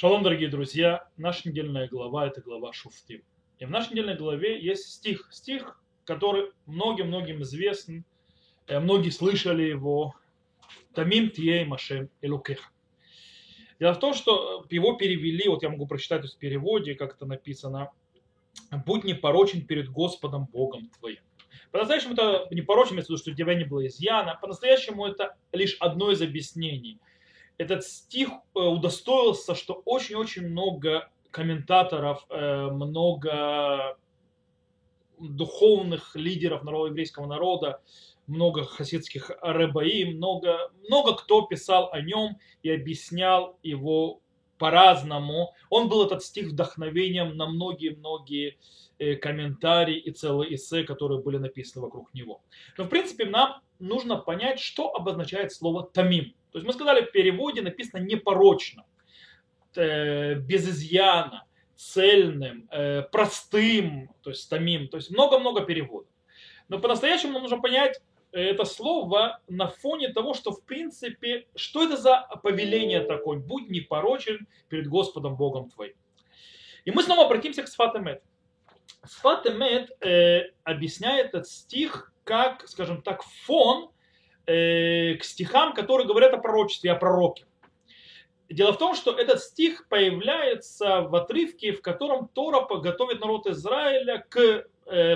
Шалом, дорогие друзья! Наша недельная глава – это глава Шуфты. И в нашей недельной главе есть стих, который многим-многим известен, многие слышали его. Тамим тьей машем элукех. Дело в том, что его перевели, вот я могу прочитать в переводе, как это написано, «Будь непорочен перед Господом Богом твоим». По-настоящему это непорочен, потому что у тебя не было изъяна. По-настоящему это лишь одно из объяснений. Этот стих удостоился, что очень-очень много комментаторов, много духовных лидеров народа, еврейского народа, много хасидских ребаим, много кто писал о нем и объяснял его по-разному. Он был, этот стих, вдохновением на многие-многие комментарии и целые эссе, которые были написаны вокруг него. Но, в принципе, нам нужно понять, что обозначает слово «тамим». То есть мы сказали, в переводе написано непорочно, без изъяна, цельным, простым, то есть тамим, то есть много-много переводов. Но по-настоящему нам нужно понять это слово на фоне того, что в принципе, что это за повеление такое, будь непорочен перед Господом Богом твоим. И мы снова обратимся к Сфат Эмет. Сфат Эмет объясняет этот стих как, скажем так, фон к стихам, которые говорят о пророчестве, о пророке. Дело в том, что этот стих появляется в отрывке, в котором Тора готовит народ Израиля к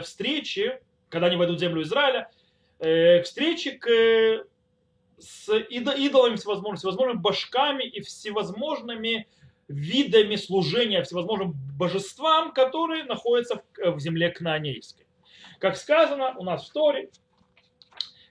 встрече, когда они войдут в землю Израиля, к встрече с идолами всевозможными башками и всевозможными видами служения, всевозможным божествам, которые находятся в земле Кнаанейской. Как сказано у нас в Торе,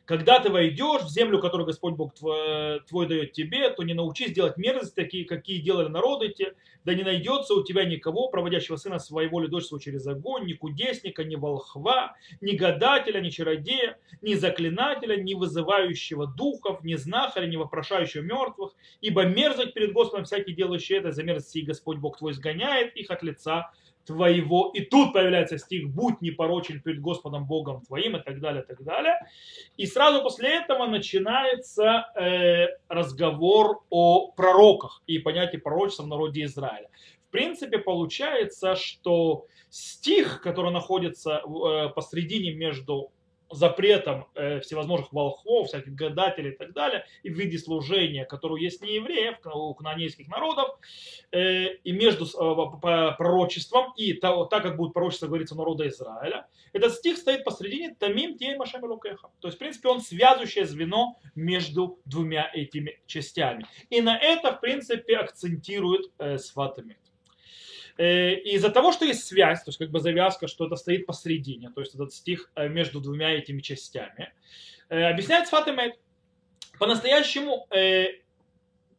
когда ты войдешь в землю, которую Господь Бог твой дает тебе, то не научись делать мерзости такие, какие делали народы те, да не найдется у тебя никого, проводящего сына своего или дочь свою через огонь, ни кудесника, ни волхва, ни гадателя, ни чародея, ни заклинателя, ни вызывающего духов, ни знахаря, ни вопрошающего мертвых, ибо мерзость перед Господом всякий, делающий это, за мерзости и Господь Бог твой изгоняет их от лица твоего. И тут появляется стих «Будь непорочен перед Господом Богом твоим» и так далее, и так далее. И сразу после этого начинается разговор о пророках и понятии пророчества в народе Израиля. В принципе, получается, что стих, который находится посредине между запретом всевозможных волхвов, всяких гадателей и так далее, и в виде служения, которое есть не евреев, у кнаанейских народов, и между пророчеством, и так как будет пророчество говорится народа Израиля, этот стих стоит посредине тамим тьей машем элукеха. То есть, в принципе, он связующее звено между двумя этими частями. И на это, в принципе, акцентирует Сфат Эмет. Из-за того, что есть связь, то есть как бы завязка, что это стоит посредине, то есть этот стих между двумя этими частями, объясняет Сфат Эмет. По-настоящему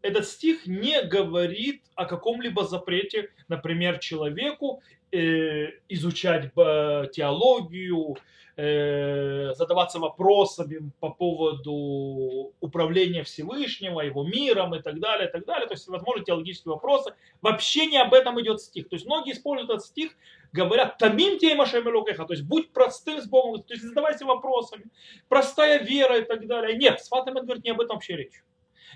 этот стих не говорит о каком-либо запрете, например, человеку изучать теологию, задаваться вопросами по поводу управления Всевышнего, его миром и так далее, и так далее. То есть, возможно, теологические вопросы. Вообще не об этом идет стих. То есть, многие используют этот стих, говорят «тамим тьей машем элукеха», то есть, будь простым с Богом, то есть, задавайся вопросами, простая вера и так далее. Нет, Сфат Эмет говорит, не об этом вообще речь.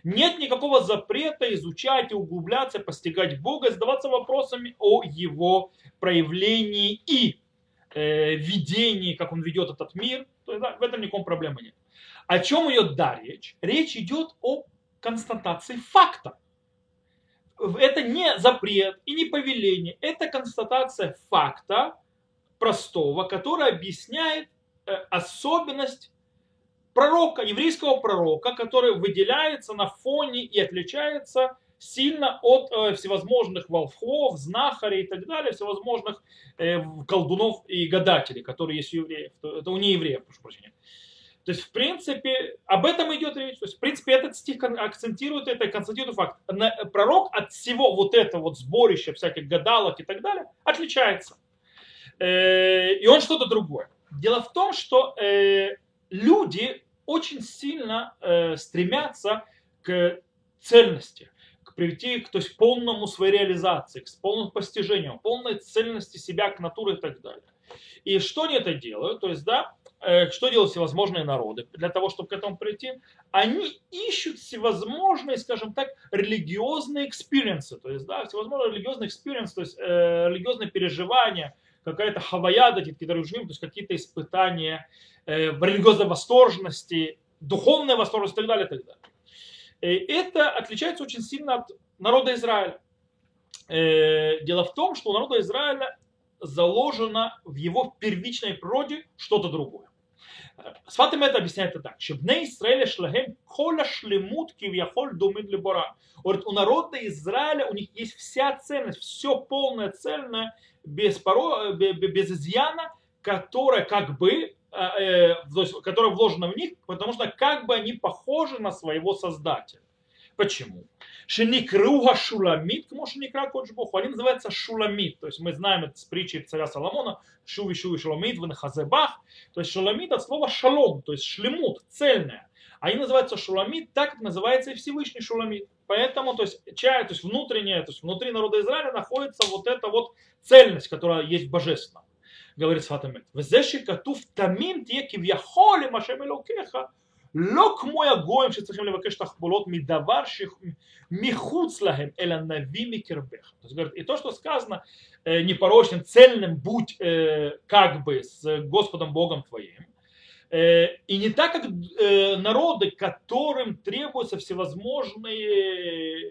Нет никакого запрета изучать и углубляться, постигать Бога, задаваться вопросами о его проявлении и видении, как он ведет этот мир. То есть, да, в этом никакой проблемы нет. О чем идет речь? Речь идет о констатации факта. Это не запрет и не повеление. Это констатация факта простого, который объясняет особенность пророка, еврейского пророка, который выделяется на фоне и отличается сильно от всевозможных волхвов, знахарей и так далее, всевозможных колдунов и гадателей, которые есть у евреев. Это у неевреев, прошу прощения. То есть, в принципе, об этом идет речь. То есть, в принципе, этот стих акцентирует это и констатирует факт. Пророк от всего вот этого вот сборища всяких гадалок и так далее отличается. И он что-то другое. Дело в том, что люди очень сильно стремятся к цельности, к прийти то есть, к полному своей реализации, к полному постижению, полной цельности себя, к натуре и так далее. И что они это делают? То есть, да, что делают всевозможные народы для того, чтобы к этому прийти? Они ищут всевозможные, скажем так, религиозные экспириенсы, то есть, да, всевозможные религиозные экспириенсы, то есть религиозные переживания, какая-то хаваяда, какие-то испытания в религиозной восторженности, духовной восторженности и так далее, и так далее. И это отличается очень сильно от народа Израиля. Дело в том, что у народа Израиля заложено в его первичной природе что-то другое. Сфат Эмет объясняет это так. У народа Израиля у них есть вся ценность, все полное, цельное, без изъяна, которое как бы которое вложено в них, потому что как бы они похожи на своего Создателя. Почему? Шеникруга Шуламит, Мошеникра Коджбоху, они называются Шуламит. То есть мы знаем это с притчи царя Соломона, Шуви Шуламит, Венахазебах. То есть Шуламит от слова шалом, то есть шлемут, цельное. Они называются Шуламит, так как называется и Всевышний Шуламит. Поэтому, то есть, чай, то есть внутреннее, то есть внутри народа Израиля находится вот эта вот цельность, которая есть божественная. Говорит Сфат Эмет. Везеши катув тамим тьеки вьяхоли машем элокеха. Лок мой огонь, что цехем левакеш тахболот, мидаварших михуцлахем эля нави микирбеха. То есть, говорит, и то, что сказано, непорочным, цельным будь как бы с Господом Богом твоим. И не так, как народы, которым требуются всевозможные,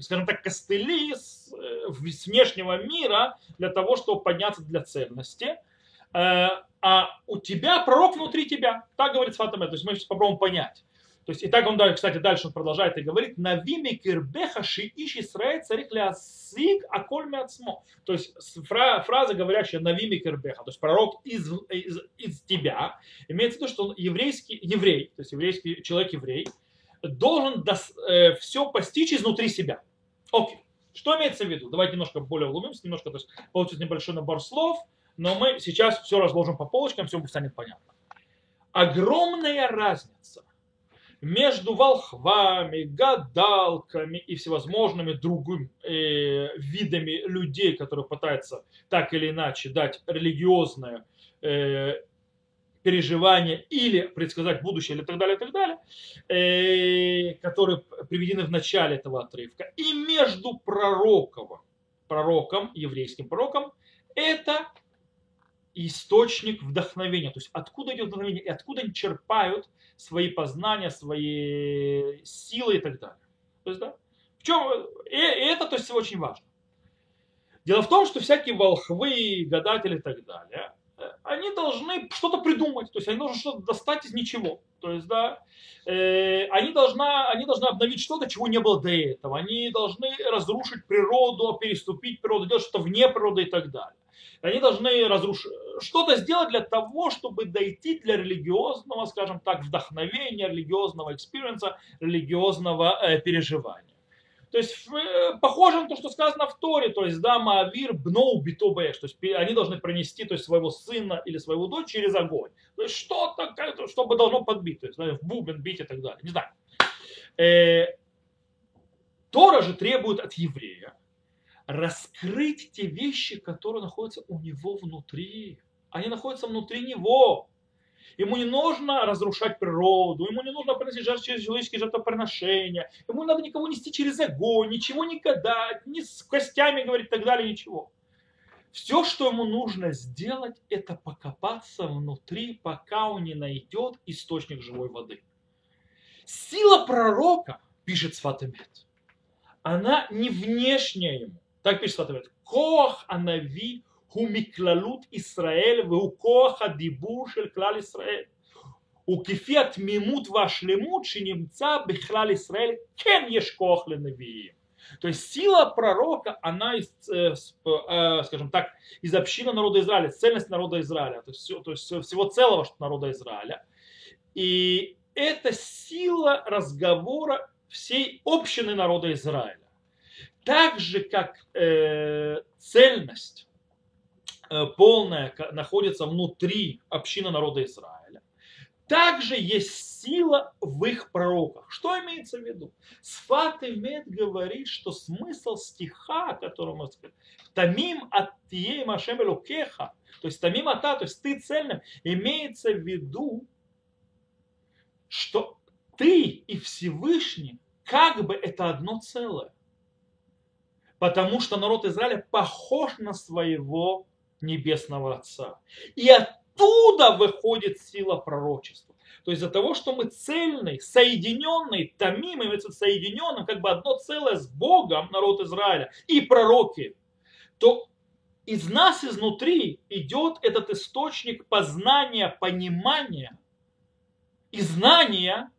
скажем так, костыли с внешнего мира для того, чтобы подняться для ценности. А у тебя пророк внутри тебя. Так говорит Сфат Эмет. То есть мы сейчас попробуем понять. То есть и так он, кстати, дальше он продолжает и говорит: «Нави микирбеха шииш Исраэль царих лясиг аколь меацмо». То есть фраза, говорящая «Нави микирбеха», то есть пророк из тебя, имеется в виду, что он еврей, то есть еврейский человек-еврей, должен все постичь изнутри себя. Окей. Что имеется в виду? Давайте немножко более углубимся, немножко, то есть получится небольшой набор слов. Но мы сейчас все разложим по полочкам, все станет понятно. Огромная разница между волхвами, гадалками и всевозможными другими видами людей, которые пытаются так или иначе дать религиозное переживание или предсказать будущее, или так далее, и так далее, которые приведены в начале этого отрывка. И между пророком, еврейским пророком, это источник вдохновения, то есть откуда идет вдохновение и откуда они черпают свои познания, свои силы и так далее. То есть, да, в чем это, то есть, очень важно. Дело в том, что всякие волхвы, гадатели и так далее, они должны что-то придумать, то есть они должны что-то достать из ничего. То есть, да, они должны обновить что-то, чего не было до этого. Они должны разрушить природу, переступить природу, делать что-то вне природы и так далее. Они должны что-то сделать для того, чтобы дойти для религиозного, скажем так, вдохновения, религиозного экспириенса, религиозного переживания. То есть, похоже на то, что сказано в Торе, то есть, да, маавир бноу битобэш, то есть, они должны пронести, то есть, своего сына или свою дочь через огонь. То есть, что-то, чтобы должно подбить, то есть, в бубен бить и так далее, не знаю. Тора же требует от еврея раскрыть те вещи, которые находятся у него внутри. Они находятся внутри него. Ему не нужно разрушать природу, ему не нужно приносить человеческие жертвоприношения, ему не надо никого нести через огонь, ничего не гадать, ни с костями говорить и так далее, ничего. Все, что ему нужно сделать, это покопаться внутри, пока он не найдет источник живой воды. Сила пророка, пишет Сфат Эмет, она не внешняя ему. Так пишет Сфат Эмет. Коах анави хумиклалут Исраэль веу коаха дибушель клал Исраэль. У кефиат мимут вашлемут шинимца бихлал Исраэль кен еш коах ленавиим. То есть сила пророка, она, скажем так, из общины народа Израиля, цельность народа Израиля, то есть всего целого народа Израиля. И это сила разговора всей общины народа Израиля. Так же, как цельность полная находится внутри общины народа Израиля, также есть сила в их пророках. Что имеется в виду? Сфат Эмет говорит, что смысл стиха, который мы сказали, тамим ат тие машем элокеха, то есть тамим ата, то есть ты цельным, имеется в виду, что ты и Всевышний как бы это одно целое. Потому что народ Израиля похож на своего небесного Отца. И оттуда выходит сила пророчества. То есть из-за того, что мы цельный, соединенный, тамим, имеется соединенным, как бы одно целое с Богом, народ Израиля, и пророки, то из нас изнутри идет этот источник познания, понимания и знания.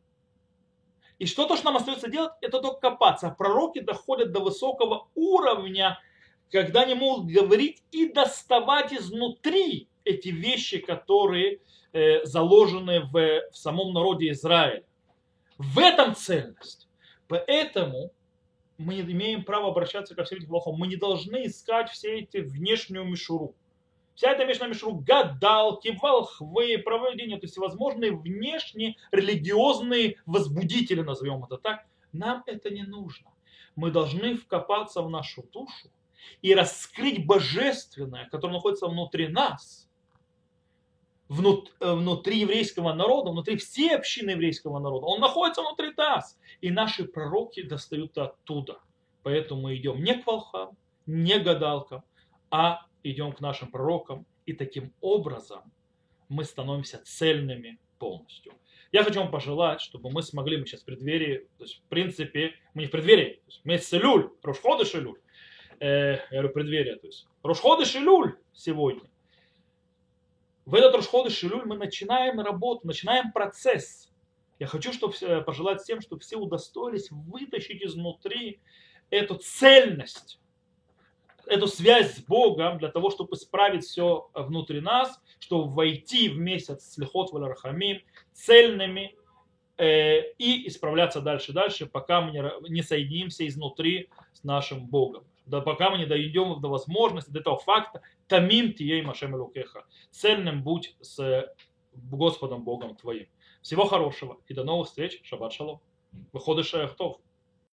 И что-то, что нам остается делать, это только копаться. А пророки доходят до высокого уровня, когда они могут говорить и доставать изнутри эти вещи, которые заложены в самом народе Израиля. В этом ценность. Поэтому мы не имеем права обращаться ко всем этим волхвам. Мы не должны искать все эти внешнюю мишуру. Вся эта внешняя мишура, гадалки, волхвы, проведения, то есть всевозможные внешние религиозные возбудители, назовем это так, нам это не нужно. Мы должны вкопаться в нашу душу и раскрыть божественное, которое находится внутри нас, внутри еврейского народа, внутри всей общины еврейского народа. Он находится внутри нас, и наши пророки достают оттуда. Поэтому мы идем не к волхвам, не к гадалкам, а идем к нашим пророкам, и таким образом мы становимся цельными полностью. Я хочу вам пожелать, чтобы мы смогли, мы сейчас в преддверии, то есть в принципе, мы не в преддверии, месяц Элуль, Рош ходеш Элуль, я говорю преддверие, то есть Рош ходеш Элуль сегодня. В этот Рош ходеш Элуль мы начинаем работу, начинаем процесс. Я хочу пожелать всем, чтобы все удостоились вытащить изнутри эту цельность, эту связь с Богом для того, чтобы исправить все внутри нас, чтобы войти в месяц Слихот цельными и исправляться дальше, пока мы не соединимся изнутри с нашим Богом, пока мы не дойдем до возможности, до этого факта тамим тией машем элокеха, цельным будь с Господом Богом твоим. Всего хорошего и до новых встреч. Шаббат шалом. Выходишь Шахтов.